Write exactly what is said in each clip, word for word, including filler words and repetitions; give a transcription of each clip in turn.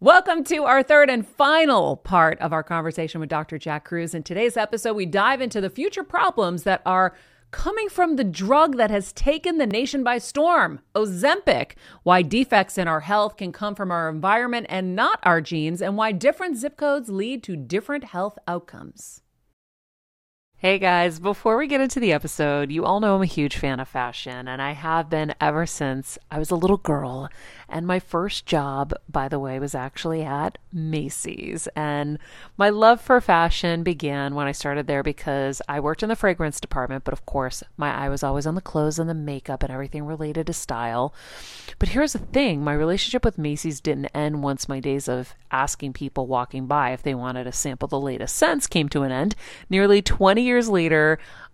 Welcome to our third and final part of our conversation with Doctor Jack Kruse. In today's episode, we dive into the future problems that are coming from the drug that has taken the nation by storm, Ozempic, why defects in our health can come from our environment and not our genes, and why different zip codes lead to different health outcomes. Hey guys, before we get into the episode, you all know I'm a huge fan of fashion, and I have been ever since I was a little girl. And my first job, by the way, was actually at Macy's. And my love for fashion began when I started there because I worked in the fragrance department, but of course, my eye was always on the clothes and the makeup and everything related to style. But here's the thing, my relationship with Macy's didn't end once my days of asking people walking by if they wanted to sample the latest scents came to an end. Nearly twenty years later,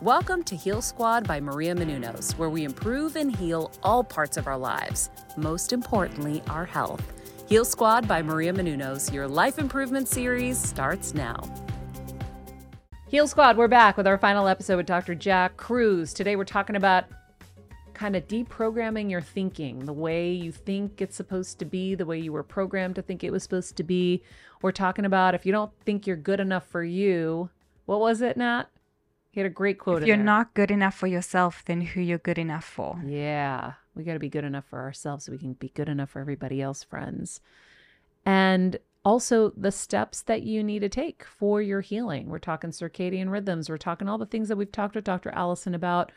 Welcome to Heal Squad by Maria Menounos, where we improve and heal all parts of our lives, most importantly, our health. Heal Squad by Maria Menounos, your life improvement series starts now. Heal Squad, we're back with our final episode with Doctor Jack Kruse. Today we're talking about kind of deprogramming your thinking, the way you think it's supposed to be, the way you were programmed to think it was supposed to be. We're talking about if you don't think you're good enough for you, what was it, Nat? He had a great quote. If you're not good enough for yourself, then who you're good enough for. Yeah. We got to be good enough for ourselves so we can be good enough for everybody else, friends. And also the steps that you need to take for your healing. We're talking circadian rhythms. We're talking all the things that we've talked with Doctor Allison about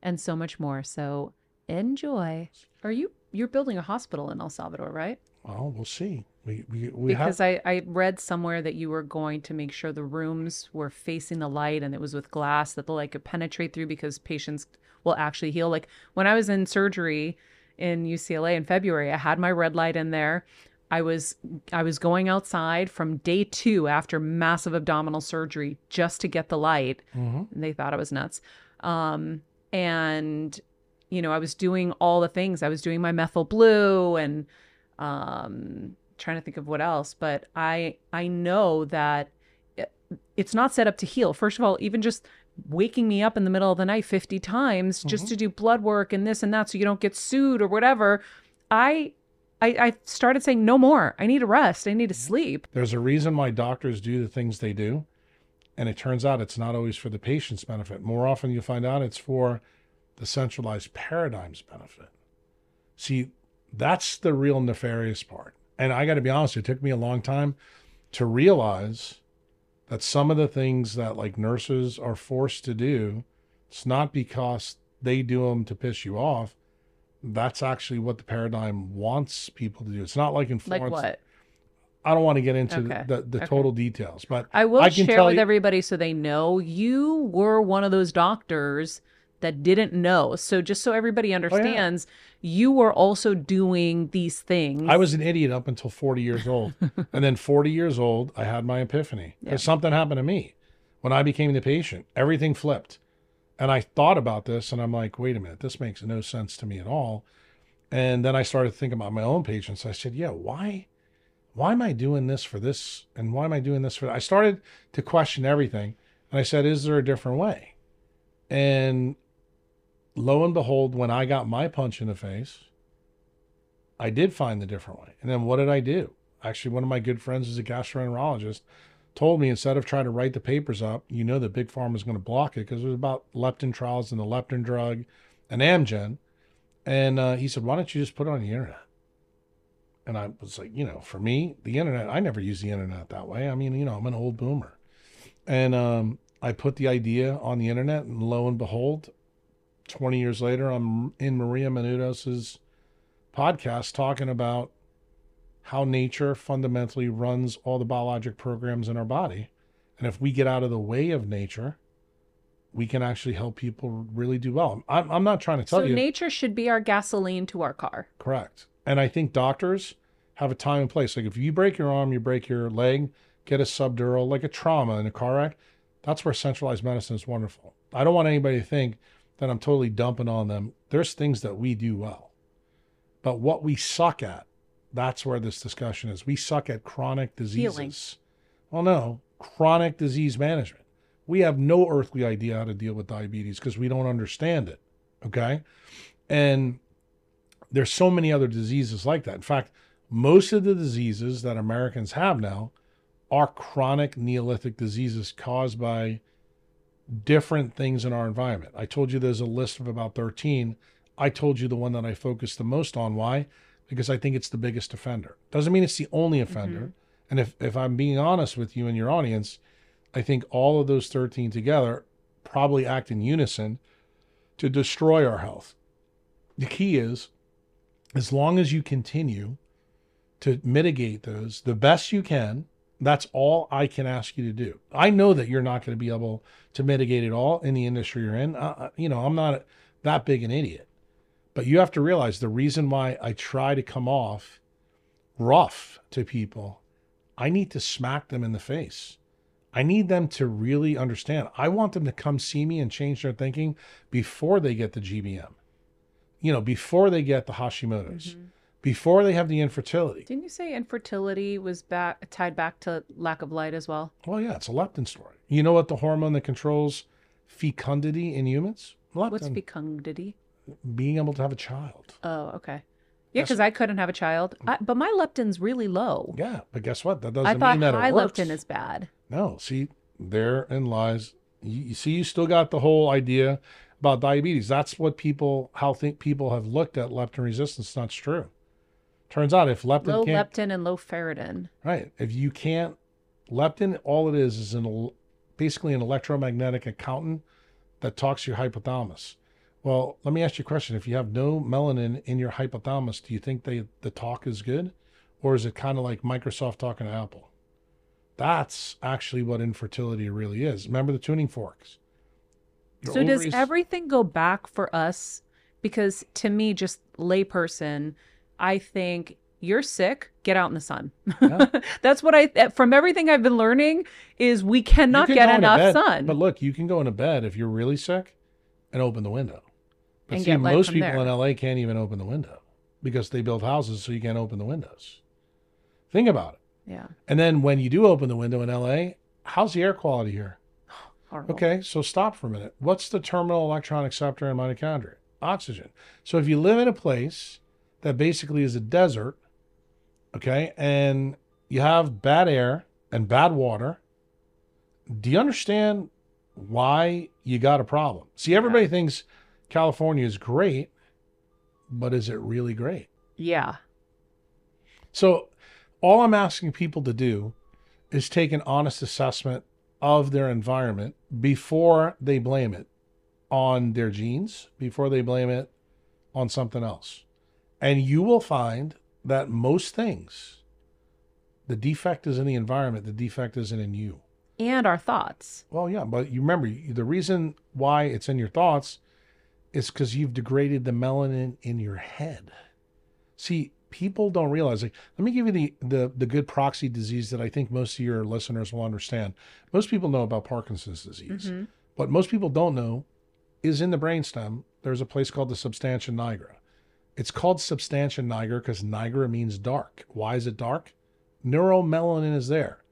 and so much more. So enjoy. Are you, you're building a hospital in El Salvador, right? Well, we'll see. We, we, we because have... I, I read somewhere that you were going to make sure the rooms were facing the light and it was with glass that the light could penetrate through because patients will actually heal. Like when I was in surgery in U C L A in February, I had my red light in there. I was I was going outside from day two after massive abdominal surgery just to get the light. Mm-hmm. And they thought I was nuts. Um, and, you know, I was doing all the things. I was doing my methyl blue and um trying to think of what else, but I I know that it, it's not set up to heal. First of all, even just waking me up in the middle of the night fifty times mm-hmm. just to do blood work and this and that so you don't get sued or whatever, I I, I started saying no more. I need to rest. I need to sleep. There's a reason why doctors do the things they do, and it turns out it's not always for the patient's benefit. More often you find out it's for the centralized paradigm's benefit. See, that's the real nefarious part. And I got to be honest, it took me a long time to realize that some of the things that like nurses are forced to do, it's not because they do them to piss you off. That's actually what the paradigm wants people to do. It's not like in Florence. Like what? I don't want to get into okay. the, the okay. total details, but I will I can share tell with you, everybody so they know you were one of those doctors that didn't know. So just so everybody understands, oh, yeah. you were also doing these things. I was an idiot up until forty years old. And then forty years old, I had my epiphany. Yeah. Something happened to me. When I became the patient, everything flipped. And I thought about this and I'm like, wait a minute, this makes no sense to me at all. And then I started thinking about my own patients. I said, yeah, why, why am I doing this for this? And why am I doing this for that? I started to question everything. And I said, is there a different way? And lo and behold, when I got my punch in the face, I did find the different way. And then what did I do? Actually, one of my good friends is a gastroenterologist, told me instead of trying to write the papers up, you know that Big Pharma is going to block it because it was about leptin trials and the leptin drug and Amgen. And uh, he said, why don't you just put it on the internet? And I was like, you know, for me, the internet, I never use the internet that way. I mean, you know, I'm an old boomer. And um, I put the idea on the internet, and lo and behold, twenty years later, I'm in Maria Menounos' podcast talking about how nature fundamentally runs all the biologic programs in our body. And if we get out of the way of nature, we can actually help people really do well. I'm, I'm not trying to tell you. So nature should be our gasoline to our car. Correct. And I think doctors have a time and place. Like if you break your arm, you break your leg, get a subdural, like a trauma in a car wreck, that's where centralized medicine is wonderful. I don't want anybody to think that I'm totally dumping on them. There's things that we do well. But what we suck at, that's where this discussion is. We suck at chronic diseases. Healing. Well, no. Chronic disease management. We have no earthly idea how to deal with diabetes because we don't understand it. Okay. And there's so many other diseases like that. In fact, most of the diseases that Americans have now are chronic Neolithic diseases caused by different things in our environment. I told you there's a list of about thirteen. I told you the one that I focused the most on. Why? Because I think it's the biggest offender. Doesn't mean it's the only offender. Mm-hmm. And if, if I'm being honest with you and your audience, I think all of those thirteen together probably act in unison to destroy our health. The key is, as long as you continue to mitigate those the best you can, that's all I can ask you to do. I know that you're not going to be able to mitigate it all in the industry you're in. Uh, you know, I'm not that big an idiot. But you have to realize the reason why I try to come off rough to people, I need to smack them in the face. I need them to really understand. I want them to come see me and change their thinking before they get the G B M, you know, before they get the Hashimoto's, mm-hmm. before they have the infertility. Didn't you say infertility was back, tied back to lack of light as well? Well, yeah, it's a leptin story. You know what the hormone that controls fecundity in humans? Leptin. What's fecundity? Being able to have a child. Oh, okay. Yeah, because I couldn't have a child, I, but my leptin's really low. Yeah, but guess what? That doesn't I mean that it I works. I thought high leptin is bad. No, see, therein lies. You, you see, you still got the whole idea about diabetes. That's what people, how think people have looked at leptin resistance. That's true. Turns out if leptin low can't, leptin and low ferritin. Right. If you can't, leptin, all it is is an basically an electromagnetic accountant that talks to your hypothalamus. Well, let me ask you a question. If you have no melanin in your hypothalamus, do you think they, the talk is good? Or is it kind of like Microsoft talking to Apple? That's actually what infertility really is. Remember the tuning forks. Your so ovaries... does everything go back for us? Because to me, just layperson, I think you're sick, get out in the sun. Yeah. That's what I, from everything I've been learning is we cannot get enough bed, sun. But look, you can go into bed if you're really sick and open the window. But see, most people there. in L A can't even open the window because they build houses so you can't open the windows. Think about it. Yeah. And then when you do open the window in L A, how's the air quality here? Horrible. Okay, so stop for a minute. What's the terminal electron acceptor in mitochondria? Oxygen. So if you live in a place that basically is a desert, okay, and you have bad air and bad water, do you understand why you got a problem? See, everybody yeah. thinks California is great, but is it really great? Yeah. So all I'm asking people to do is take an honest assessment of their environment before they blame it on their genes, before they blame it on something else. And you will find that most things, the defect is in the environment, the defect isn't in you. And our thoughts. Well, yeah, but you remember, the reason why it's in your thoughts is because you've degraded the melanin in your head. See, people don't realize, like, let me give you the, the, the good proxy disease that I think most of your listeners will understand. Most people know about Parkinson's disease. Mm-hmm. What most people don't know is in the brainstem, there's a place called the substantia nigra. It's called substantia nigra because nigra means dark. Why is it dark? Neuromelanin is there.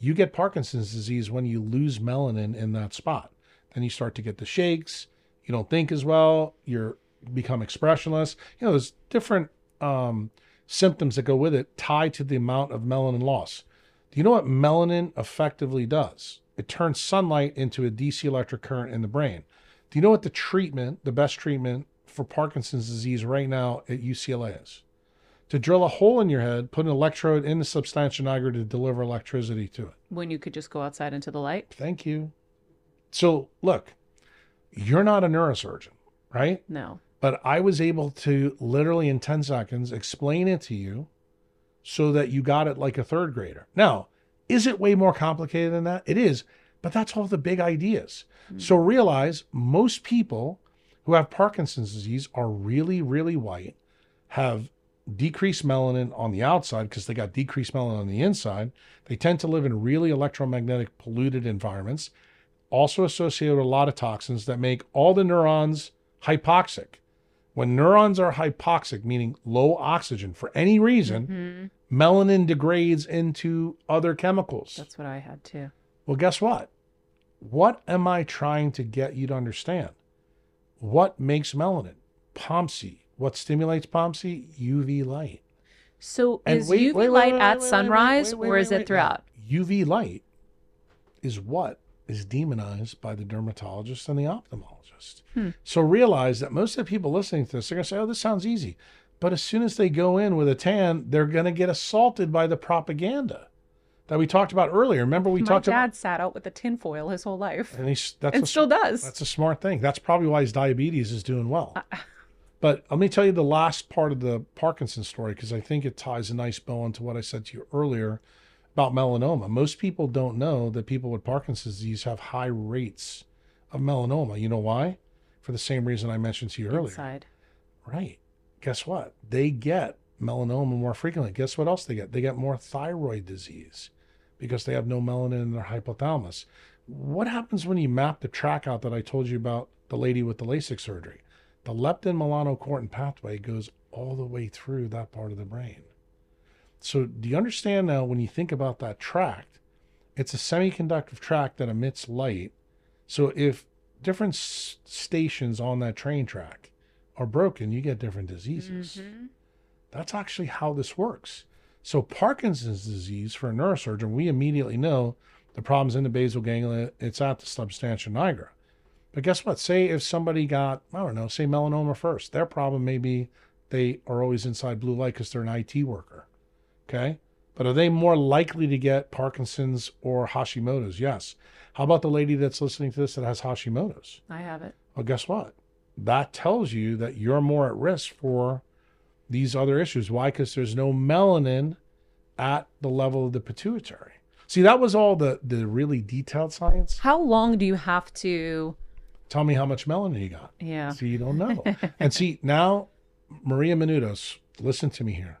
You get Parkinson's disease when you lose melanin in that spot. Then you start to get the shakes. You don't think as well. You become expressionless. You know, there's different um, symptoms that go with it tied to the amount of melanin loss. Do you know what melanin effectively does? It turns sunlight into a D C electric current in the brain. Do you know what the treatment, the best treatment for Parkinson's disease right now at U C L A is? To drill a hole in your head, put an electrode in the substantia nigra to deliver electricity to it. When you could just go outside into the light? Thank you. So look, you're not a neurosurgeon, right? No. But I was able to literally in ten seconds explain it to you so that you got it like a third grader. Now, is it way more complicated than that? It is, but that's all the big ideas. Mm-hmm. So realize most people who have Parkinson's disease are really, really white, have decreased melanin on the outside because they got decreased melanin on the inside. They tend to live in really electromagnetic polluted environments, also associated with a lot of toxins that make all the neurons hypoxic. When neurons are hypoxic, meaning low oxygen for any reason, mm-hmm. melanin degrades into other chemicals. That's what I had too. Well, guess what? What am I trying to get you to understand? What makes melanin? POMSI. What stimulates POMSI? U V light. So and is wait, U V wait, light wait, at wait, sunrise wait, wait, wait, or is wait, it throughout? U V light is what is demonized by the dermatologist and the ophthalmologist. Hmm. So realize that most of the people listening to this, they're going to say, oh, this sounds easy. But as soon as they go in with a tan, they're going to get assaulted by the propaganda that we talked about earlier. Remember we My talked about... My dad sat out with a tinfoil his whole life. And he that's and a, still does. That's a smart thing. That's probably why his diabetes is doing well. Uh, but let me tell you the last part of the Parkinson's story, because I think it ties a nice bow onto what I said to you earlier about melanoma. Most people don't know that people with Parkinson's disease have high rates of melanoma. You know why? For the same reason I mentioned to you earlier. Inside. Right. Guess what? They get melanoma more frequently. Guess what else they get? They get more thyroid disease, because they have no melanin in their hypothalamus. What happens when you map the track out that I told you about the lady with the LASIK surgery? The leptin melanocortin pathway goes all the way through that part of the brain. So do you understand now when you think about that tract, it's a semiconductive tract that emits light. So if different s- stations on that train track are broken, you get different diseases. Mm-hmm. That's actually how this works. So Parkinson's disease, for a neurosurgeon, we immediately know the problem's in the basal ganglia, it's at the substantia nigra. But guess what? Say if somebody got, I don't know, say melanoma first. Their problem may be they are always inside blue light because they're an I T worker, okay? But are they more likely to get Parkinson's or Hashimoto's? Yes. How about the lady that's listening to this that has Hashimoto's? I have it. Well, guess what? That tells you that you're more at risk for these other issues. Why? Because there's no melanin at the level of the pituitary. See, that was all the, the really detailed science. How long do you have to... Tell me how much melanin you got. Yeah. See, you don't know. And see, now, Maria Menounos, listen to me here.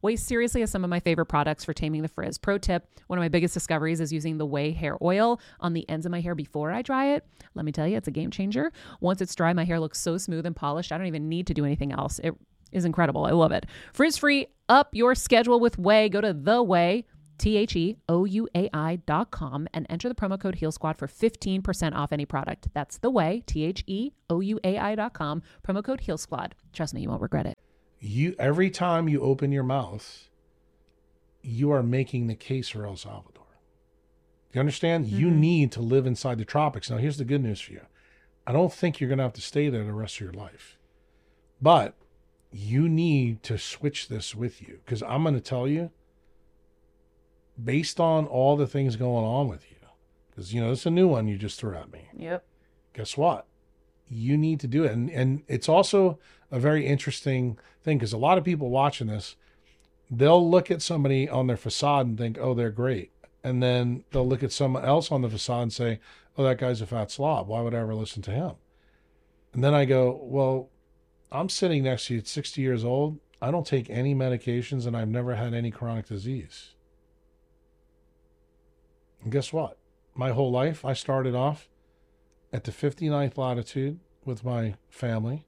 Way seriously has some of my favorite products for taming the frizz. Pro tip, one of my biggest discoveries is using the Way hair oil on the ends of my hair before I dry it. Let me tell you, it's a game changer. Once it's dry, my hair looks so smooth and polished, I don't even need to do anything else. It is incredible. I love it. Frizz free, up your schedule with Way. Go to the Way, T H E O U A I dot com, and enter the promo code Heal Squad for fifteen percent off any product. That's the Way, T H E O U A I dot com, promo code Heal Squad. Trust me, you won't regret it. You every time you open your mouth, you are making the case for El Salvador. You understand? Mm-hmm. You need to live inside the tropics. Now, here's the good news for you. I don't think you're going to have to stay there the rest of your life. But you need to switch this with you, because I'm going to tell you, based on all the things going on with you, because, you know, it's a new one you just threw at me. Yep. Guess what? You need to do it. And, and it's also a very interesting thing, because a lot of people watching this, they'll look at somebody on their facade and think, oh, they're great. And then they'll look at someone else on the facade and say, oh, that guy's a fat slob. Why would I ever listen to him? And then I go, well, I'm sitting next to you at sixty years old. I don't take any medications, and I've never had any chronic disease. And guess what? My whole life, I started off at the fifty-ninth latitude with my family,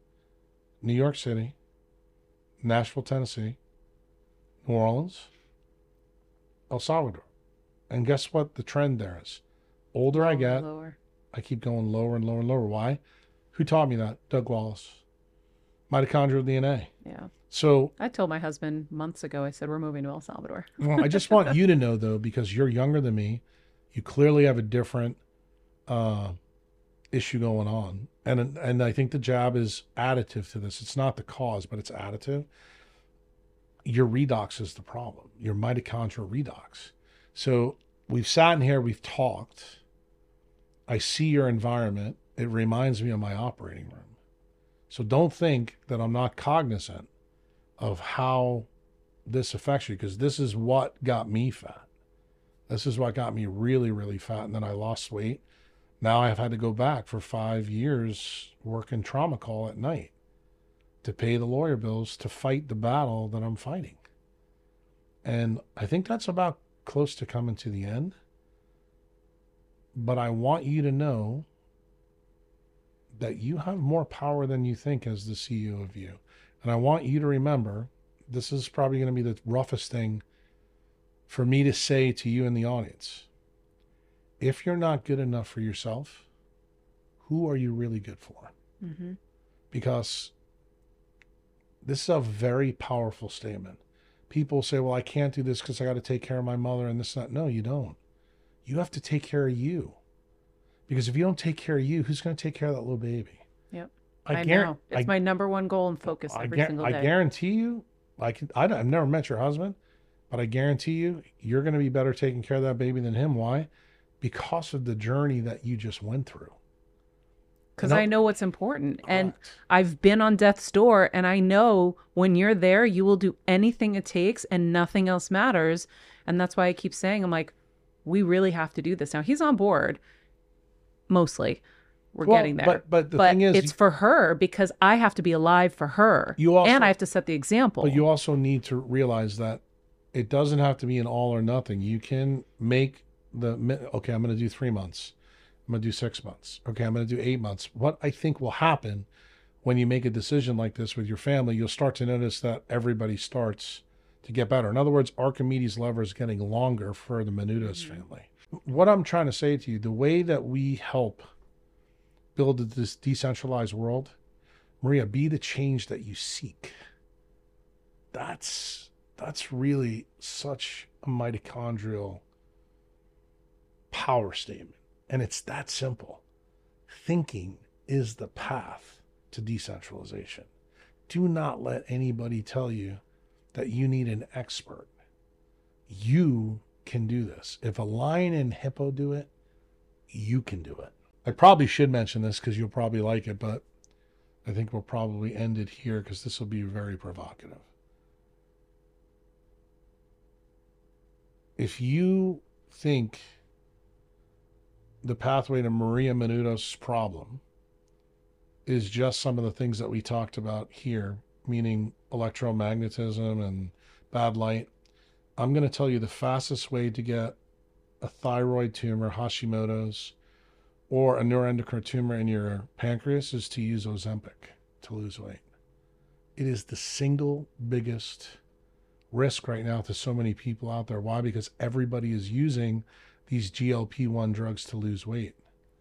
New York City, Nashville, Tennessee, New Orleans, El Salvador. And guess what the trend there is? Older I get, lower. I keep going lower and lower and lower. Why? Who taught me that? Doug Wallace. Mitochondrial D N A. Yeah. So I told my husband months ago, I said, we're moving to El Salvador. Well, I just want you to know, though, because you're younger than me, you clearly have a different uh, issue going on. And, and I think the jab is additive to this. It's not the cause, but it's additive. Your redox is the problem. Your mitochondrial redox. So we've sat in here, we've talked. I see your environment. It reminds me of my operating room. So don't think that I'm not cognizant of how this affects you, because this is what got me fat. This is what got me really, really fat. And then I lost weight. Now I've had to go back for five years working trauma call at night to pay the lawyer bills to fight the battle that I'm fighting. And I think that's about close to coming to the end. But I want you to know that you have more power than you think as the C E O of you. And I want you to remember, this is probably going to be the roughest thing for me to say to you in the audience. If you're not good enough for yourself, who are you really good for? Mm-hmm. Because this is a very powerful statement. People say, well, I can't do this because I got to take care of my mother and this and that. No, you don't. You have to take care of you. Because if you don't take care of you, who's going to take care of that little baby? Yep. I, I guar- know. It's I, my number one goal and focus every gar- single day. I guarantee you, I can, I I've never met your husband, but I guarantee you, you're going to be better taking care of that baby than him. Why? Because of the journey that you just went through. Because I know what's important. Correct. And I've been on death's door, and I know when you're there, you will do anything it takes and nothing else matters. And that's why I keep saying, I'm like, we really have to do this now. He's on board. Mostly, we're well, getting there. But, but the but thing is, it's for her, because I have to be alive for her, you also, and I have to set the example. But you also need to realize that it doesn't have to be an all or nothing. You can make the okay. I'm going to do three months. I'm going to do six months. Okay, I'm going to do eight months. What I think will happen when you make a decision like this with your family, you'll start to notice that everybody starts to get better. In other words, Archimedes' lever is getting longer for the Menounos mm-hmm. family. What I'm trying to say to you, the way that we help build this decentralized world, Maria, be the change that you seek. That's that's really such a mitochondrial power statement. And it's that simple. Thinking is the path to decentralization. do not let anybody tell you that you need an expert. You can do this. If a lion and hippo do it, you can do it. I probably should mention this because you'll probably like it, but I think we'll probably end it here because this will be very provocative. If you think the pathway to Maria Menounos' problem is just some of the things that we talked about here, meaning electromagnetism and bad light, I'm going to tell you the fastest way to get a thyroid tumor, Hashimoto's, or a neuroendocrine tumor in your pancreas is to use Ozempic to lose weight. It is the single biggest risk right now to so many people out there. Why? Because everybody is using these G L P one drugs to lose weight.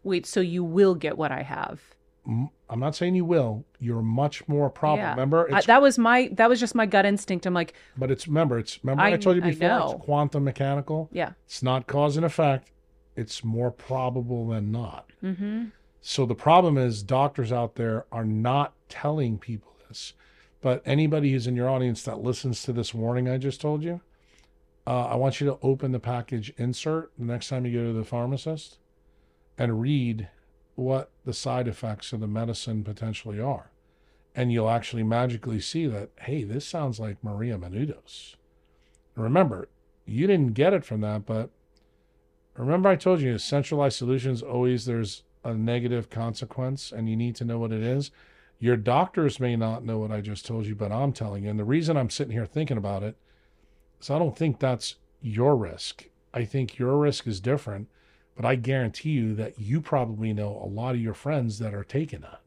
Wait, so you will get what I have? I'm not saying you will. You're much more probable. Yeah. Remember, it's, I, that was my that was just my gut instinct. I'm like, but it's remember it's remember I, I told you before, it's quantum mechanical. Yeah, it's not cause and effect. It's more probable than not. Mm-hmm. So the problem is doctors out there are not telling people this. But anybody who's in your audience that listens to this warning I just told you, uh, I want you to open the package insert the next time you go to the pharmacist and read what the side effects of the medicine potentially are. And you'll actually magically see that, hey, this sounds like Maria Menounos. And remember, you didn't get it from that, but remember I told you centralized solutions, always there's a negative consequence and you need to know what it is. Your doctors may not know what I just told you, but I'm telling you. And the reason I'm sitting here thinking about it is I don't think that's your risk. I think your risk is different, but I guarantee you that you probably know a lot of your friends that are taking that,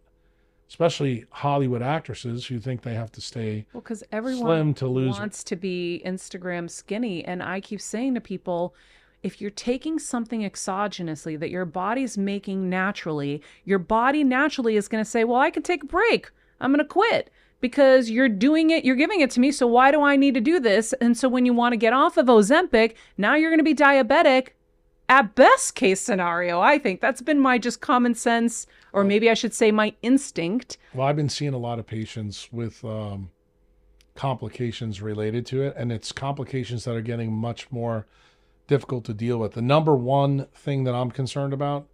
especially Hollywood actresses who think they have to stay well, 'cause everyone slim to lose. Wants to be Instagram skinny. And I keep saying to people, if you're taking something exogenously that your body's making naturally, your body naturally is going to say, well, I can take a break. I'm going to quit because you're doing it. You're giving it to me. So why do I need to do this? And so when you want to get off of Ozempic, now you're going to be diabetic at best case scenario. I think that's been my just common sense, or maybe I should say my instinct. Well, I've been seeing a lot of patients with um, complications related to it. And it's complications that are getting much more difficult to deal with. The number one thing that I'm concerned about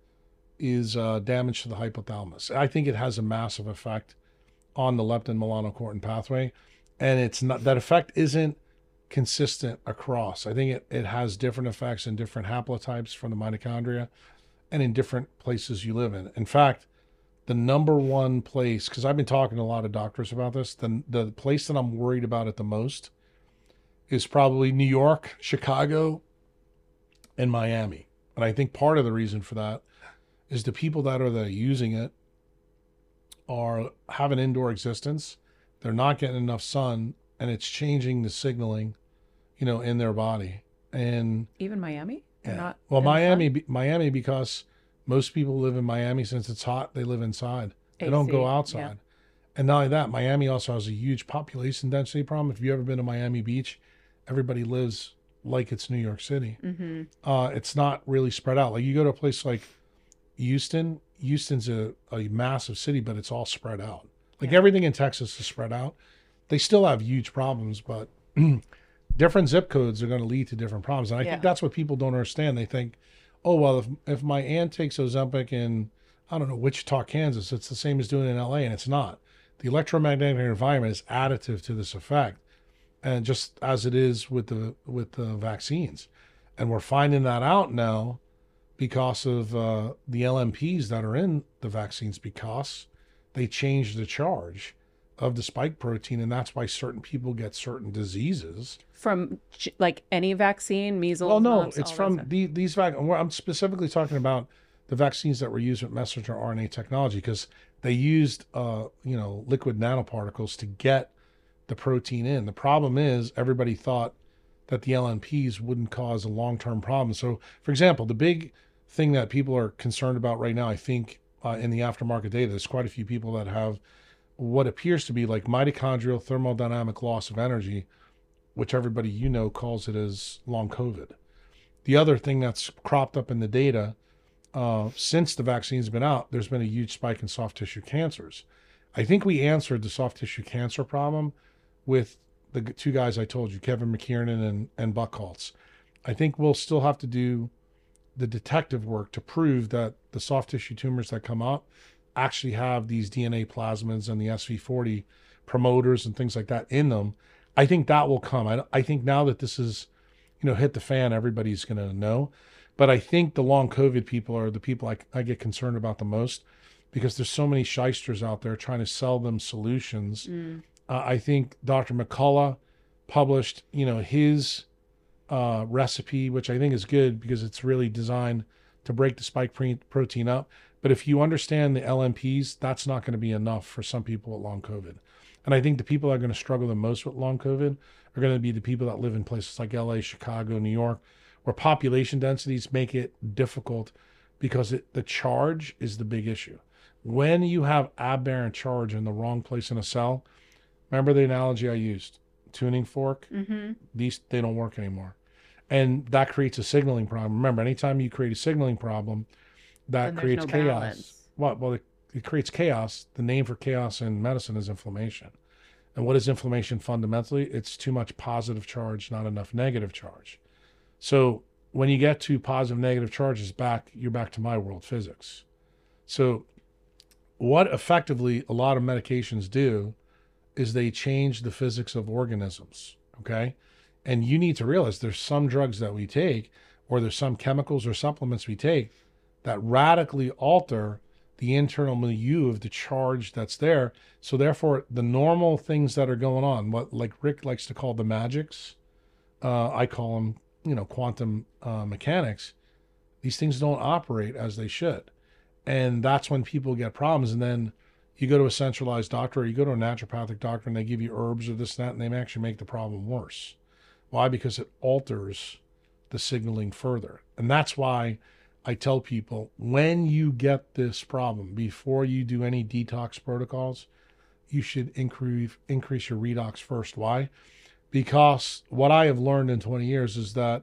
is uh, damage to the hypothalamus. I think it has a massive effect on the leptin melanocortin pathway. And it's not, that effect isn't consistent across. I think it, it has different effects in different haplotypes from the mitochondria and in different places you live in. In fact, the number one place, because I've been talking to a lot of doctors about this, the, the place that I'm worried about it the most is probably New York, Chicago, in Miami. And I think part of the reason for that is the people that are, that are using it are have an indoor existence. They're not getting enough sun and it's changing the signaling, you know, in their body. And even Miami? Yeah. Not well, Miami, be, Miami, because most people live in Miami since it's hot, they live inside. They A C, don't go outside. Yeah. And not only that, Miami also has a huge population density problem. If you've ever been to Miami Beach, everybody lives like it's New York City. Mm-hmm. Uh, it's not really spread out. Like you go to a place like Houston, Houston's a, a massive city, but it's all spread out. Like yeah. Everything in Texas is spread out. They still have huge problems, but different zip codes are going to lead to different problems. And I yeah. think that's what people don't understand. They think, oh, well, if, if my aunt takes Ozempic in, I don't know, Wichita, Kansas, it's the same as doing it in L A, and it's not. The electromagnetic environment is additive to this effect. And just as it is with the with the vaccines. And we're finding that out now because of uh, the L N Ps that are in the vaccines, because they changed the charge of the spike protein. And that's why certain people get certain diseases. From like any vaccine, measles? Well, no, mumps, it's from the, these vaccines. I'm specifically talking about the vaccines that were used with messenger R N A technology, because they used, uh, you know, liquid nanoparticles to get the protein in. The problem is everybody thought that the L N Ps wouldn't cause a long-term problem. So for example, the big thing that people are concerned about right now, I think uh, in the aftermarket data, there's quite a few people that have what appears to be like mitochondrial thermodynamic loss of energy, which everybody, you know, calls it as long COVID. The other thing that's cropped up in the data uh, since the vaccine's been out, there's been a huge spike in soft tissue cancers. I think we answered the soft tissue cancer problem with the two guys I told you, Kevin McKiernan and, and Buchholz. I think we'll still have to do the detective work to prove that the soft tissue tumors that come up actually have these D N A plasmids and the S V forty promoters and things like that in them. I think that will come. I, I think now that this is, you know, hit the fan, everybody's going to know. But I think the long COVID people are the people I, I get concerned about the most, because there's so many shysters out there trying to sell them solutions. Mm. Uh, I think Doctor McCullough published, you know, his uh, recipe, which I think is good because it's really designed to break the spike pre- protein up. But if you understand the L N Ps, that's not going to be enough for some people with long COVID. And I think the people that are going to struggle the most with long COVID are going to be the people that live in places like L A, Chicago, New York, where population densities make it difficult because it, the charge is the big issue. When you have aberrant charge in the wrong place in a cell, remember the analogy I used, tuning fork, mm-hmm. these, they don't work anymore. And that creates a signaling problem. Remember, anytime you create a signaling problem, that creates no chaos. Balance. Well, well it, it creates chaos. The name for chaos in medicine is inflammation. And what is inflammation fundamentally? It's too much positive charge, not enough negative charge. So when you get to positive, negative charges back, you're back to my world, physics. So what effectively a lot of medications do is they change the physics of organisms, okay? And you need to realize there's some drugs that we take, or there's some chemicals or supplements we take that radically alter the internal milieu of the charge that's there. So therefore, the normal things that are going on, what like Rick likes to call the magics, uh, I call them, you know, quantum uh, mechanics, these things don't operate as they should. And that's when people get problems. And then you go to a centralized doctor, or you go to a naturopathic doctor, and they give you herbs or this and that, and they actually make the problem worse. Why? Because it alters the signaling further. And that's why I tell people, when you get this problem, before you do any detox protocols, you should increase increase your redox first. Why? Because what I have learned in twenty years is that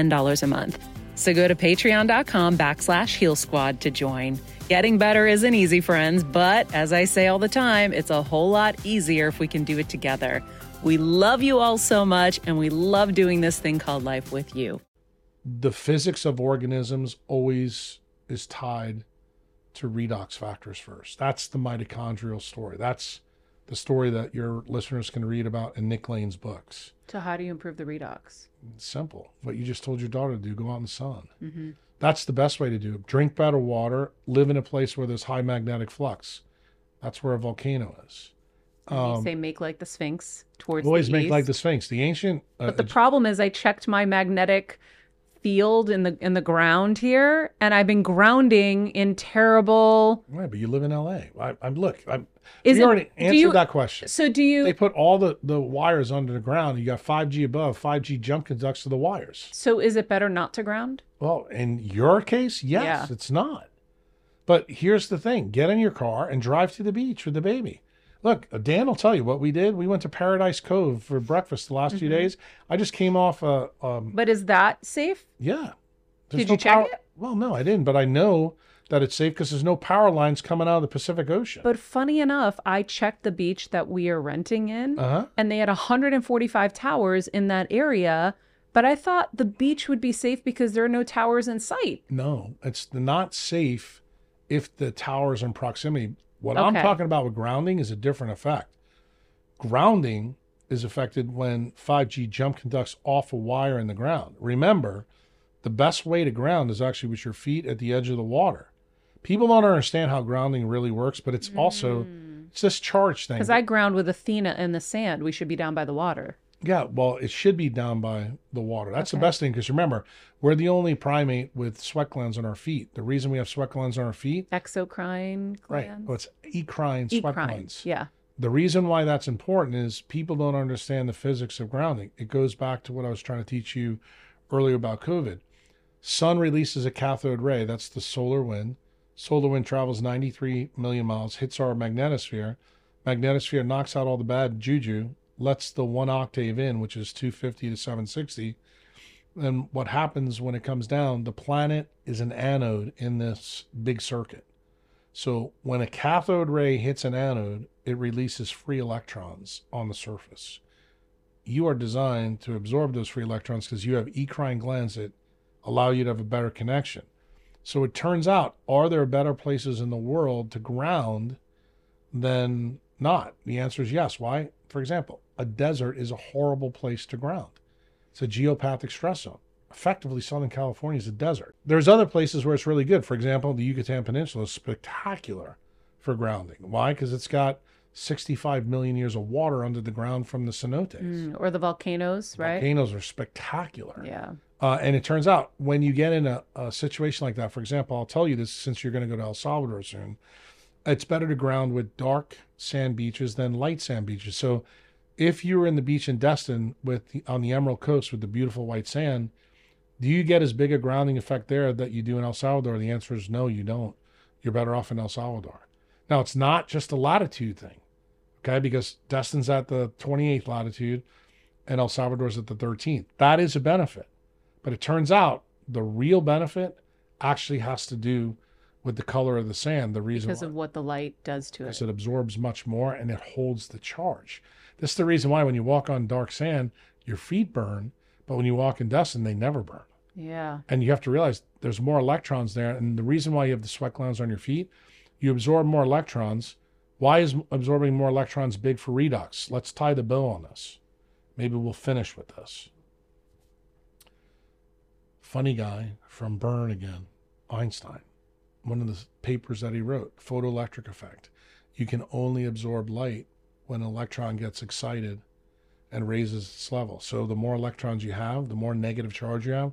dollars a month. So go to patreon.com backslash Heal Squad to join. Getting better isn't easy, friends, but as I say all the time, it's a whole lot easier if we can do it together. We love you all so much, and we love doing this thing called life with you. The physics of organisms always is tied to redox factors first. That's the mitochondrial story. That's the story that your listeners can read about in Nick Lane's books. So how do you improve the redox? It's simple. What you just told your daughter to do, go out in the sun. Mm-hmm. That's the best way to do it. Drink better water, live in a place where there's high magnetic flux. That's where a volcano is. Um, you say make like the Sphinx towards the east. Always make like the Sphinx. The ancient... Uh, but the problem is I checked my magnetic field in the in the ground here, and I've been grounding in terrible. Right, but you live in L A. I, I'm look. I'm. Is we it, already answered you, that question. So do you? They put all the, the wires under the ground. You got five G above, five G jump conducts to the wires. So is it better not to ground? Well, in your case, yes, yeah. It's not. But here's the thing: get in your car and drive to the beach with the baby. Look, Dan will tell you what we did. We went to Paradise Cove for breakfast the last mm-hmm. few days. I just came off a. Um, but is that safe? Yeah. There's did no you power... check it? Well, no, I didn't, but I know that it's safe because there's no power lines coming out of the Pacific Ocean. But funny enough, I checked the beach that we are renting in, uh-huh. and they had one hundred forty-five towers in that area. But I thought the beach would be safe because there are no towers in sight. No, it's not safe if the towers are in proximity. What okay. I'm talking about with grounding is a different effect. Grounding is affected when five G jump conducts off a wire in the ground. Remember, the best way to ground is actually with your feet at the edge of the water. People don't understand how grounding really works, but it's mm. also, it's this charge thing. Because I ground with Athena in the sand. We should be down by the water. Yeah, well, it should be down by the water. That's okay. the best thing, because remember, we're the only primate with sweat glands on our feet. The reason we have sweat glands on our feet... Exocrine glands. Right. Well, it's ecrine sweat ecrine. glands. Yeah. The reason why that's important is people don't understand the physics of grounding. It goes back to what I was trying to teach you earlier about COVID. Sun releases a cathode ray. That's the solar wind. Solar wind travels ninety-three million miles, hits our magnetosphere. Magnetosphere knocks out all the bad juju, lets the one octave in, which is two fifty to seven sixty. And what happens when it comes down, the planet is an anode in this big circuit. So when a cathode ray hits an anode, it releases free electrons on the surface. You are designed to absorb those free electrons because you have ecrine glands that allow you to have a better connection. So it turns out, are there better places in the world to ground than not? The answer is yes. Why? For example, a desert is a horrible place to ground. It's a geopathic stress zone. Effectively, Southern California is a desert. There's other places where it's really good. For example, the Yucatan Peninsula is spectacular for grounding. Why? Because it's got sixty-five million years of water under the ground from the cenotes. Mm, or the volcanoes, right? Volcanoes are spectacular. Yeah. Uh, and it turns out when you get in a, a situation like that, for example, I'll tell you this since you're going to go to El Salvador soon, it's better to ground with dark sand beaches than light sand beaches. So if you were in the beach in Destin with the, on the Emerald Coast with the beautiful white sand, do you get as big a grounding effect there that you do in El Salvador? The answer is no, you don't. You're better off in El Salvador. Now, it's not just a latitude thing, okay? Because Destin's at the twenty-eighth latitude and El Salvador's at the thirteenth. That is a benefit. But it turns out the real benefit actually has to do with the color of the sand, the reason because why, of what the light does to it. Because it absorbs much more and it holds the charge. This is the reason why when you walk on dark sand, your feet burn, but when you walk in Destin, they never burn. Yeah. And you have to realize there's more electrons there, and the reason why you have the sweat glands on your feet, you absorb more electrons. Why is absorbing more electrons big for redox? Let's tie the bow on this. Maybe we'll finish with this. Funny guy from Bern again, Einstein. One of the papers that he wrote, photoelectric effect. You can only absorb light when an electron gets excited and raises its level. So the more electrons you have, the more negative charge you have,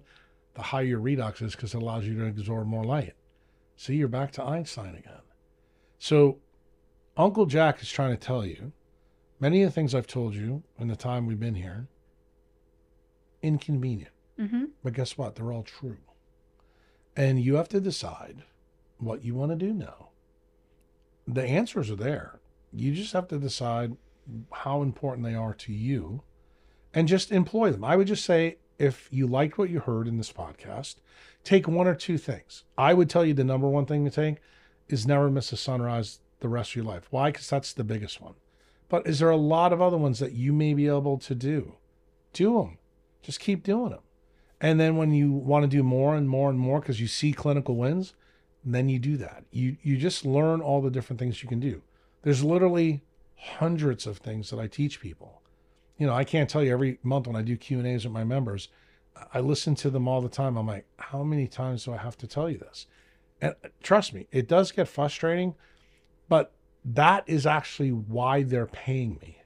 the higher your redox is because it allows you to absorb more light. See, you're back to Einstein again. So Uncle Jack is trying to tell you, many of the things I've told you in the time we've been here, inconvenient. Mm-hmm. But guess what? They're all true. And you have to decide what you want to do now. The answers are there. You just have to decide how important they are to you and just employ them. I would just say, if you liked what you heard in this podcast, take one or two things. I would tell you the number one thing to take is never miss a sunrise the rest of your life. Why? Because that's the biggest one. But is there a lot of other ones that you may be able to do? Do them. Just keep doing them. And then when you want to do more and more and more because you see clinical wins, then you do that. You you just learn all the different things you can do. There's literally hundreds of things that I teach people. You know, I can't tell you every month when I do Q and A's with my members, I listen to them all the time. I'm like, how many times do I have to tell you this? And trust me, it does get frustrating, but that is actually why they're paying me.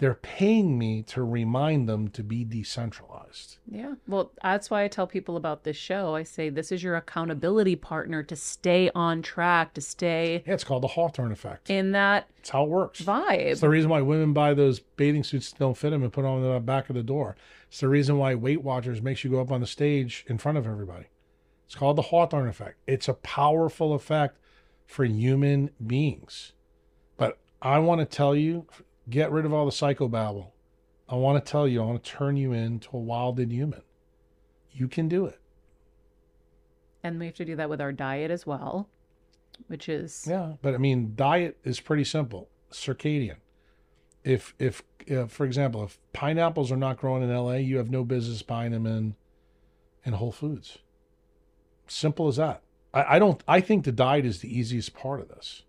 they're paying me to remind them to be decentralized. Yeah. Well, that's why I tell people about this show. I say, this is your accountability partner to stay on track, to stay. Yeah, it's called the Hawthorne effect. In that. It's how it works. Vibe. It's the reason why women buy those bathing suits that don't fit them and put them on the back of the door. It's the reason why Weight Watchers makes you go up on the stage in front of everybody. It's called the Hawthorne effect. It's a powerful effect for human beings. But I want to tell you, get rid of all the psychobabble. I want to tell you, I want to turn you into a wilded human. You can do it. And we have to do that with our diet as well, which is... Yeah, but I mean, diet is pretty simple. Circadian. If, if, if for example, if pineapples are not growing in L A, you have no business buying them in, in Whole Foods. Simple as that. I, I don't, I think the diet is the easiest part of this.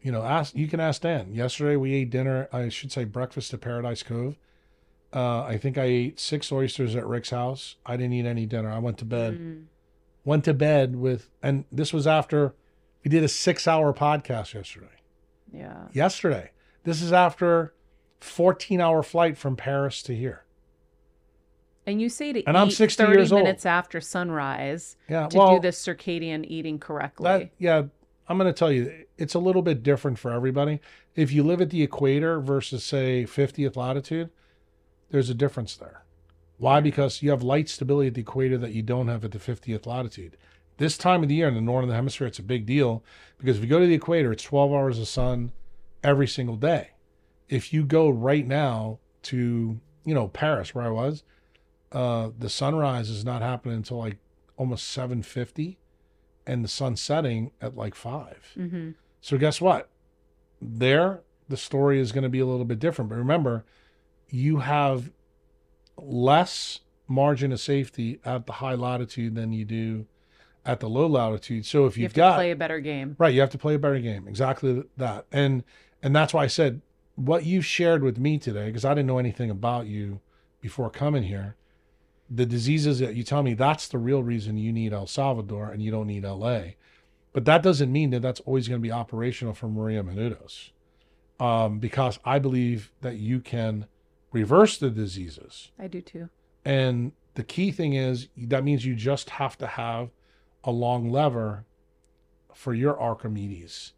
You know, ask, you can ask Dan. Yesterday we ate dinner, I should say breakfast at Paradise Cove. Uh, I think I ate six oysters at Rick's house. I didn't eat any dinner. I went to bed. Mm. Went to bed with, and this was after, we did a six-hour podcast yesterday. Yeah. Yesterday. This is after fourteen-hour flight from Paris to here. And you say to and eat I'm sixty thirty years minutes old. After sunrise yeah, to well, do this circadian eating correctly. That, yeah. I'm going to tell you, it's a little bit different for everybody. If you live at the equator versus, say, fiftieth latitude, there's a difference there. Why? Because you have light stability at the equator that you don't have at the fiftieth latitude. This time of the year in the northern hemisphere, it's a big deal because if you go to the equator, it's twelve hours of sun every single day. If you go right now to, you know, Paris, where I was, uh, the sunrise is not happening until like almost seven fifty. And the sun setting at like five. Mm-hmm. So guess what? There, the story is going to be a little bit different. But remember, you have less margin of safety at the high latitude than you do at the low latitude. So if you've you have got to play a better game, right? You have to play a better game. Exactly that. And and that's why I said what you shared with me today, because I didn't know anything about you before coming here. The diseases that you tell me, that's the real reason you need El Salvador and you don't need L A. But that doesn't mean that that's always going to be operational for Maria Menounos. Um, because I believe that you can reverse the diseases. I do too. And the key thing is, that means you just have to have a long lever for your Archimedes.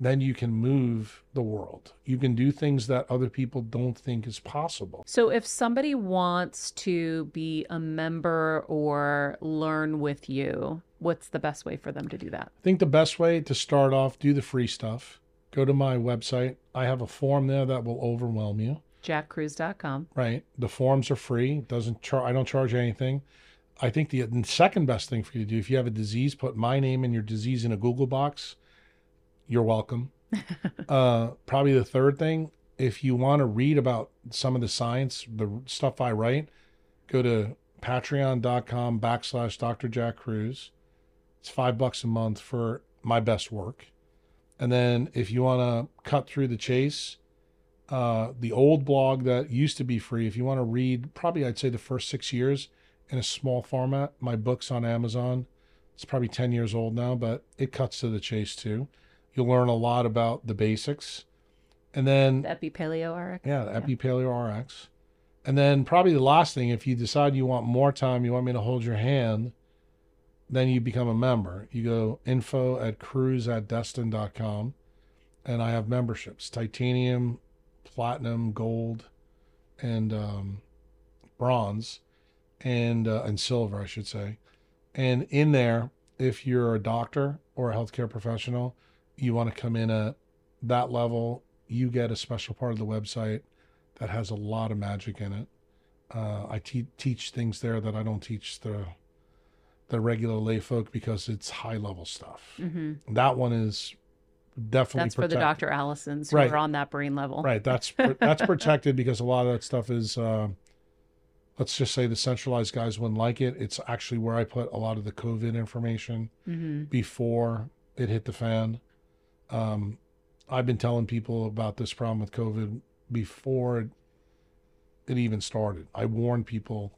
Then you can move the world. You can do things that other people don't think is possible. So if somebody wants to be a member or learn with you, what's the best way for them to do that? I think the best way to start off, do the free stuff. Go to my website. I have a form there that will overwhelm you. jack kruse dot com. Right. The forms are free. Doesn't char- I don't charge anything. I think the second best thing for you to do, if you have a disease, put my name and your disease in a Google box. You're welcome. Uh, probably the third thing, if you want to read about some of the science, the stuff I write, go to patreon.com backslash Doctor Jack Kruse. It's five bucks a month for my best work. And then if you want to cut through the chase, uh, the old blog that used to be free, if you want to read probably I'd say the first six years in a small format, my book's on Amazon. It's probably ten years old now, but it cuts to the chase too. You'll learn a lot about the basics. And then... The EpiPaleoRX. Yeah, the yeah. EpiPaleoRX. And then probably the last thing, if you decide you want more time, you want me to hold your hand, then you become a member. You go info at cruise at destin dot com. And I have memberships. Titanium, platinum, gold, and um, bronze. And, uh, and silver, I should say. And in there, if you're a doctor or a healthcare professional... You want to come in at that level, you get a special part of the website that has a lot of magic in it. Uh, I te- teach things there that I don't teach the the regular lay folk because it's high level stuff. Mm-hmm. That one is definitely that's protected. For the Doctor Allisons who right. are on that brain level. Right, that's that's protected because a lot of that stuff is, uh, let's just say the centralized guys wouldn't like it. It's actually where I put a lot of the COVID information mm-hmm. before it hit the fan. Um, I've been telling people about this problem with COVID before it even started. I warned people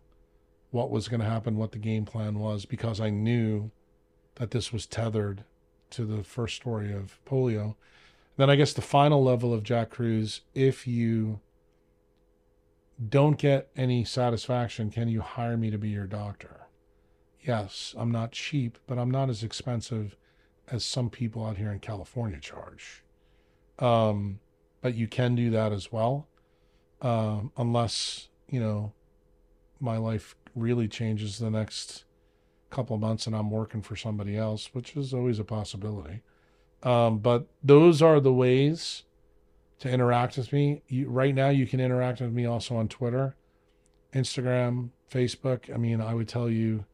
what was going to happen, what the game plan was, because I knew that this was tethered to the first story of polio. Then I guess the final level of Jack Kruse, if you don't get any satisfaction. Can you hire me to be your doctor? Yes, I'm not cheap, but I'm not as expensive as some people out here in California charge. Um, but you can do that as well. Um, unless, you know, my life really changes the next couple of months and I'm working for somebody else, which is always a possibility. Um, but those are the ways to interact with me. You, right now, you can interact with me also on Twitter, Instagram, Facebook. I mean, I would tell you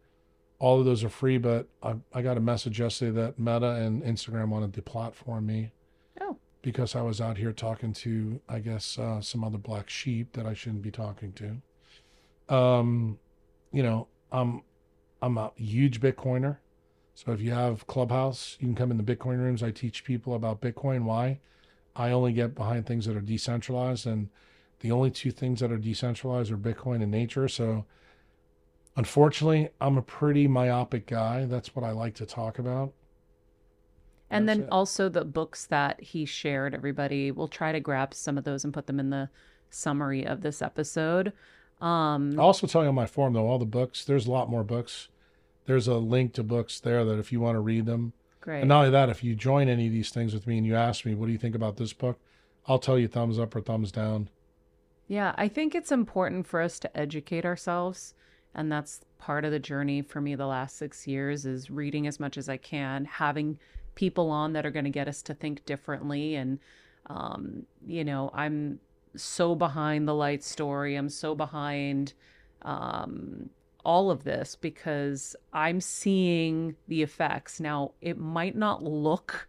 all of those are free, but I, I got a message yesterday that Meta and Instagram wanted to deplatform me. Oh. Because I was out here talking to, I guess, uh, some other black sheep that I shouldn't be talking to. Um, you know, I'm, I'm a huge Bitcoiner. So if you have Clubhouse, you can come in the Bitcoin rooms. I teach people about Bitcoin. Why? I only get behind things that are decentralized, and the only two things that are decentralized are Bitcoin and nature. So unfortunately, I'm a pretty myopic guy. That's what I like to talk about. And That's then it. Also the books that he shared, everybody, we'll try to grab some of those and put them in the summary of this episode. Um, I'll also tell you on my forum, though, all the books, there's a lot more books. There's a link to books there that if you want to read them. Great. And not only that, if you join any of these things with me and you ask me, what do you think about this book? I'll tell you thumbs up or thumbs down. Yeah, I think it's important for us to educate ourselves. And that's part of the journey for me the last six years is reading as much as I can, having people on that are going to get us to think differently. And, um, you know, I'm so behind the light story. I'm so behind um all of this because I'm seeing the effects. Now, it might not look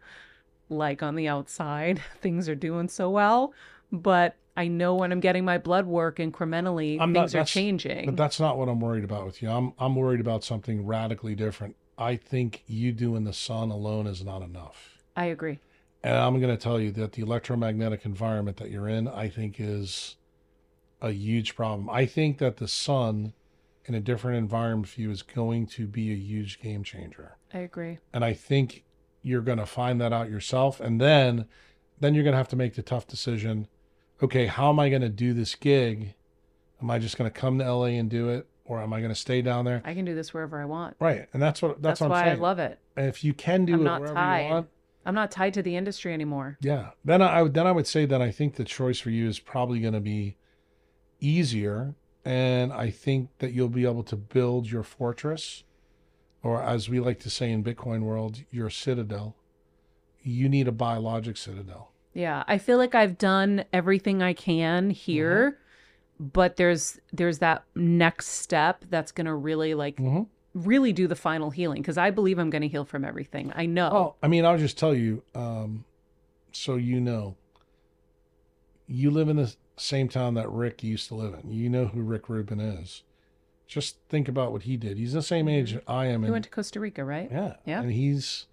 like on the outside things are doing so well, but I know when I'm getting my blood work incrementally, I'm things not, are changing. But that's not what I'm worried about with you. I'm, I'm worried about something radically different. I think you doing the sun alone is not enough. I agree. And I'm going to tell you that the electromagnetic environment that you're in, I think is a huge problem. I think that the sun in a different environment for you is going to be a huge game changer. I agree. And I think you're going to find that out yourself. And then, then you're going to have to make the tough decision. Okay, how am I going to do this gig? Am I just going to come to L A and do it? Or am I going to stay down there? I can do this wherever I want. Right. And that's what, that's, that's what I'm saying. That's why I love it. And if you can do I'm it not wherever tied. you want. I'm not tied to the industry anymore. Yeah. Then I, then I would say that I think the choice for you is probably going to be easier. And I think that you'll be able to build your fortress, or as we like to say in Bitcoin world, your citadel. You need a biologic citadel. Yeah, I feel like I've done everything I can here, mm-hmm. but there's there's that next step that's going to really like mm-hmm. really do the final healing, because I believe I'm going to heal from everything. I know. Oh, I mean, I'll just tell you, um, so you know, you live in this same town that Rick used to live in. You know who Rick Rubin is. Just think about what he did. He's the same age that I am. He in, went to Costa Rica, right? Yeah. Yeah. And he's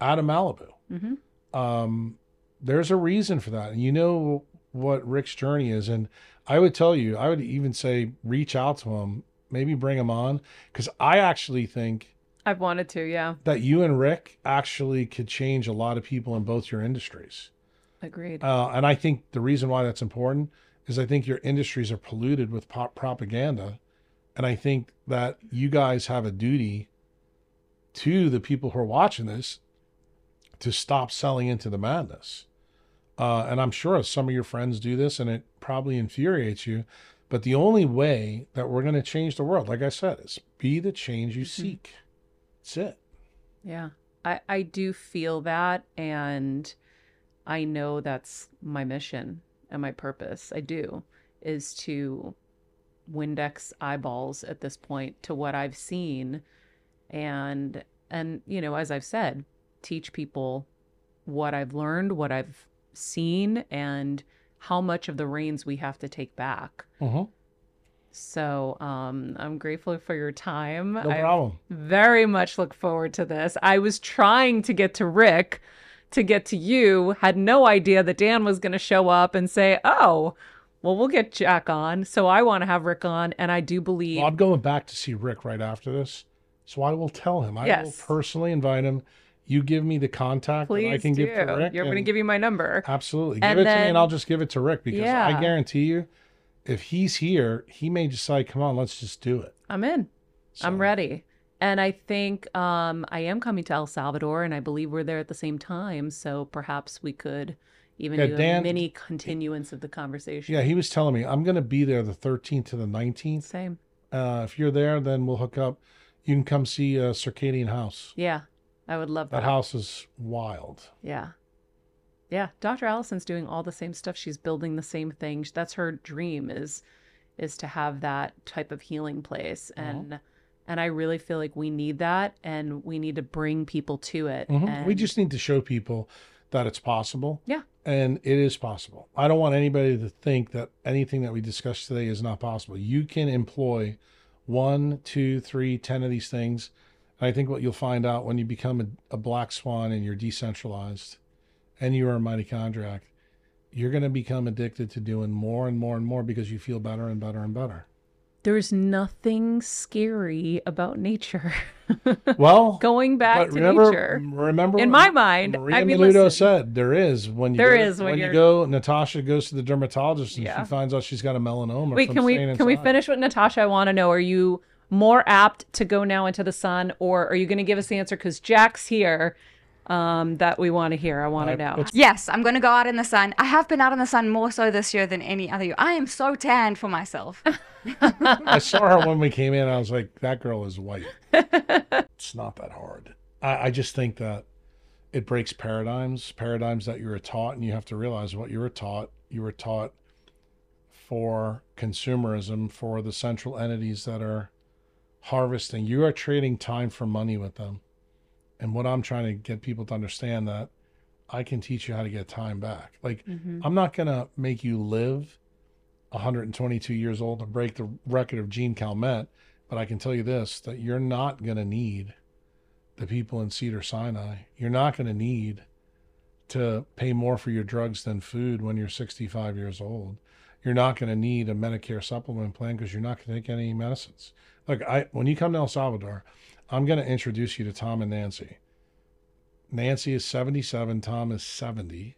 out of Malibu. Mm-hmm. Um, there's a reason for that. And you know what Rick's journey is. And I would tell you, I would even say, reach out to him, maybe bring him on. Cause I actually think I've wanted to, yeah. that you and Rick actually could change a lot of people in both your industries. Agreed. Uh, and I think the reason why that's important is I think your industries are polluted with pop propaganda. And I think that you guys have a duty to the people who are watching this to stop selling into the madness. Uh, and I'm sure some of your friends do this and it probably infuriates you, but the only way that we're going to change the world, like I said, is be the change you mm-hmm. seek. That's it. Yeah. I, I do feel that. And I know that's my mission and my purpose. I do is to Windex eyeballs at this point to what I've seen. And, and, you know, as I've said, teach people what I've learned, what I've seen, and how much of the reins we have to take back. Mm-hmm. So um, I'm grateful for your time. No problem. I very much look forward to this. I was trying to get to Rick to get to you, had no idea that Dan was going to show up and say, oh, well, we'll get Jack on. So I want to have Rick on. And I do believe. Well, I'm going back to see Rick right after this. So I will tell him. I yes. will personally invite him. You give me the contact Please that I can do. give to Rick. You're going to give you my number. Absolutely. Give and it then, to me and I'll just give it to Rick because yeah. I guarantee you if he's here, he may decide, come on, let's just do it. I'm in. So. I'm ready. And I think um, I am coming to El Salvador, and I believe we're there at the same time. So perhaps we could even yeah, do Dan, a mini continuance of the conversation. Yeah, he was telling me, I'm going to be there the thirteenth to the nineteenth. Same. Uh, if you're there, then we'll hook up. You can come see uh, Circadian House. Yeah, I would love that. That house is wild. Yeah. Yeah, Doctor Allison's doing all the same stuff. She's building the same thing. That's her dream, is is to have that type of healing place. And... Mm-hmm. And I really feel like we need that, and we need to bring people to it. Mm-hmm. And... we just need to show people that it's possible. Yeah. And it is possible. I don't want anybody to think that anything that we discussed today is not possible. You can employ one, two, three, ten of these things. And I think what you'll find out when you become a, a black swan and you're decentralized and you are a mitochondriac, you're going to become addicted to doing more and more and more because you feel better and better and better. There's nothing scary about nature. Well, going back to remember, nature. Remember, in my mind, Maria I mean, Menounos listen, said there is when you there go, is when, when you go. Natasha goes to the dermatologist and yeah. she finds out she's got a melanoma. Wait, from can we inside. Can we finish with Natasha? I want to know: are you more apt to go now into the sun, or are you going to give us the answer because Jack's here? Um, that we want to hear. I want to know. Yes, I'm going to go out in the sun. I have been out in the sun more so this year than any other year. I am so tanned for myself. I saw her when we came in. I was like, that girl is white. It's not that hard. I, I just think that it breaks paradigms, paradigms that you were taught, and you have to realize what you were taught. You were taught for consumerism, for the central entities that are harvesting. You are trading time for money with them. And what I'm trying to get people to understand that I can teach you how to get time back. Like, mm-hmm. I'm not going to make you live one hundred twenty-two years old to break the record of Gene Calment, but I can tell you this, that you're not going to need the people in Cedar Sinai. You're not going to need to pay more for your drugs than food when you're sixty-five years old. You're not going to need a Medicare supplement plan because you're not going to take any medicines. Look, I, when you come to El Salvador, I'm going to introduce you to Tom and Nancy. Nancy is seventy-seven. Tom is seventy.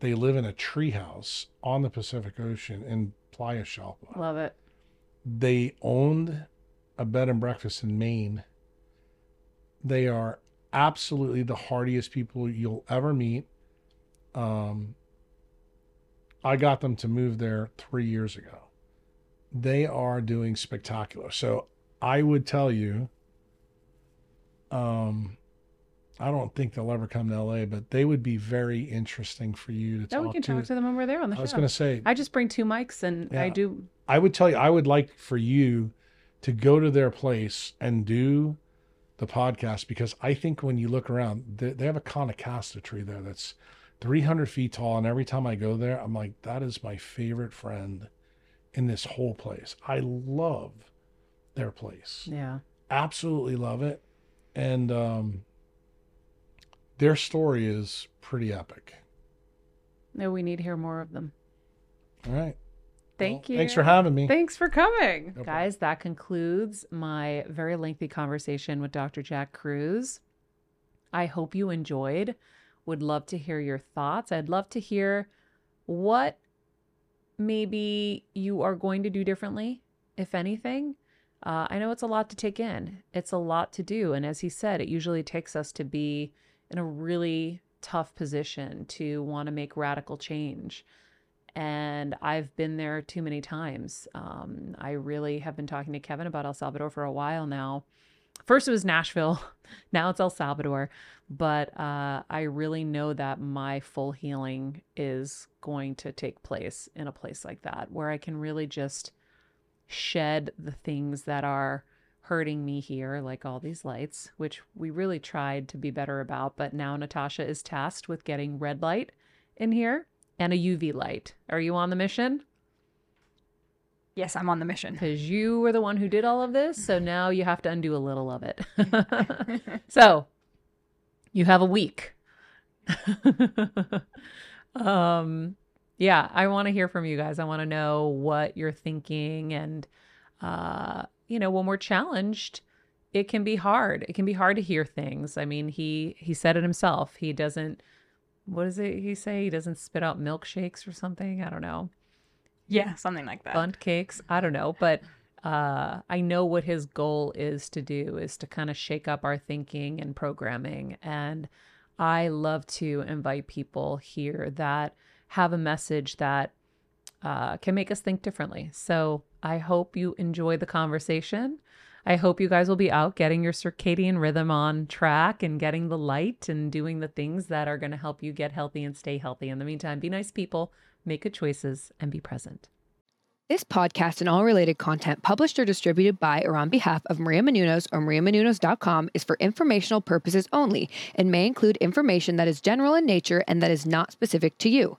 They live in a treehouse on the Pacific Ocean in Playa Shalpa. Love it. They owned a bed and breakfast in Maine. They are absolutely the hardiest people you'll ever meet. Um, I got them to move there three years ago. They are doing spectacular. So I would tell you, Um, I don't think they'll ever come to L A, but they would be very interesting for you to talk to. No, we can talk to them when we're there on the show. I was going to say. I just bring two mics and yeah, I do. I would tell you, I would like for you to go to their place and do the podcast because I think when you look around, they, they have a Conocasta tree there that's three hundred feet tall. And every time I go there, I'm like, that is my favorite friend in this whole place. I love their place. Yeah. Absolutely love it. And um, their story is pretty epic. No, we need to hear more of them. All right. Thank well, you. Thanks for having me. Thanks for coming. No Guys, problem. That concludes my very lengthy conversation with Doctor Jack Kruse. I hope you enjoyed. Would love to hear your thoughts. I'd love to hear what maybe you are going to do differently, if anything. Uh, I know it's a lot to take in. It's a lot to do. And as he said, it usually takes us to be in a really tough position to want to make radical change. And I've been there too many times. Um, I really have been talking to Kevin about El Salvador for a while now. First, it was Nashville. Now it's El Salvador. But uh, I really know that my full healing is going to take place in a place like that, where I can really just shed the things that are hurting me here, like all these lights, which we really tried to be better about. But now Natasha is tasked with getting red light in here and a U V light. Are you on the mission? Yes, I'm on the mission. Because you were the one who did all of this. So now you have to undo a little of it. So you have a week. um... Yeah, I want to hear from you guys. I want to know what you're thinking. And, uh, you know, when we're challenged, it can be hard. It can be hard to hear things. I mean, he he said it himself. He doesn't, what does it he say? He doesn't spit out milkshakes or something. I don't know. Yeah, something like that. Bundt cakes. I don't know. But uh, I know what his goal is to do is to kind of shake up our thinking and programming. And I love to invite people here that have a message that uh, can make us think differently. So I hope you enjoy the conversation. I hope you guys will be out getting your circadian rhythm on track and getting the light and doing the things that are going to help you get healthy and stay healthy. In the meantime, be nice people, make good choices, and be present. This podcast and all related content published or distributed by or on behalf of Maria Menounos or maria menounos dot com is for informational purposes only and may include information that is general in nature and that is not specific to you.